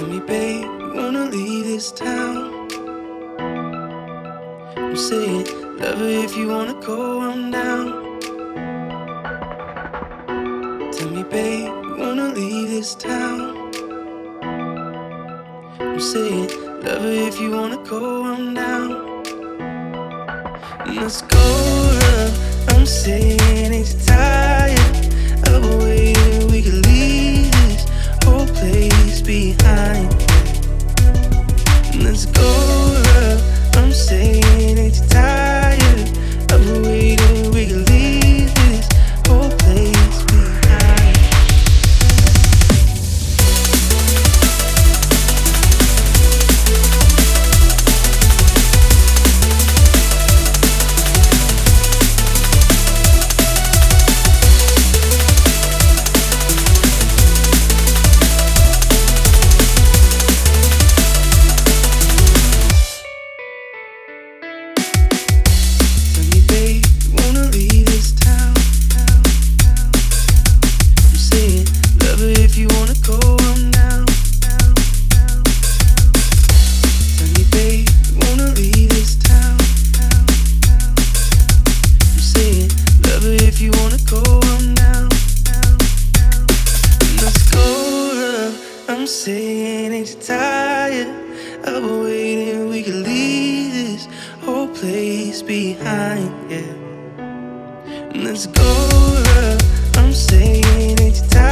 Tell me, babe, you wanna leave this town? I'm saying, lover, if you wanna go on down. Tell me, babe, you wanna leave this town? I'm saying, lover, if you wanna go on down. Let's go, love. I'm saying it's tired of a way that we could leave this whole place behind. Let's go, love. I'm saying it's tired of a way that we could leave this whole place behind. Behind, yeah. Let's go, love. I'm saying it's time.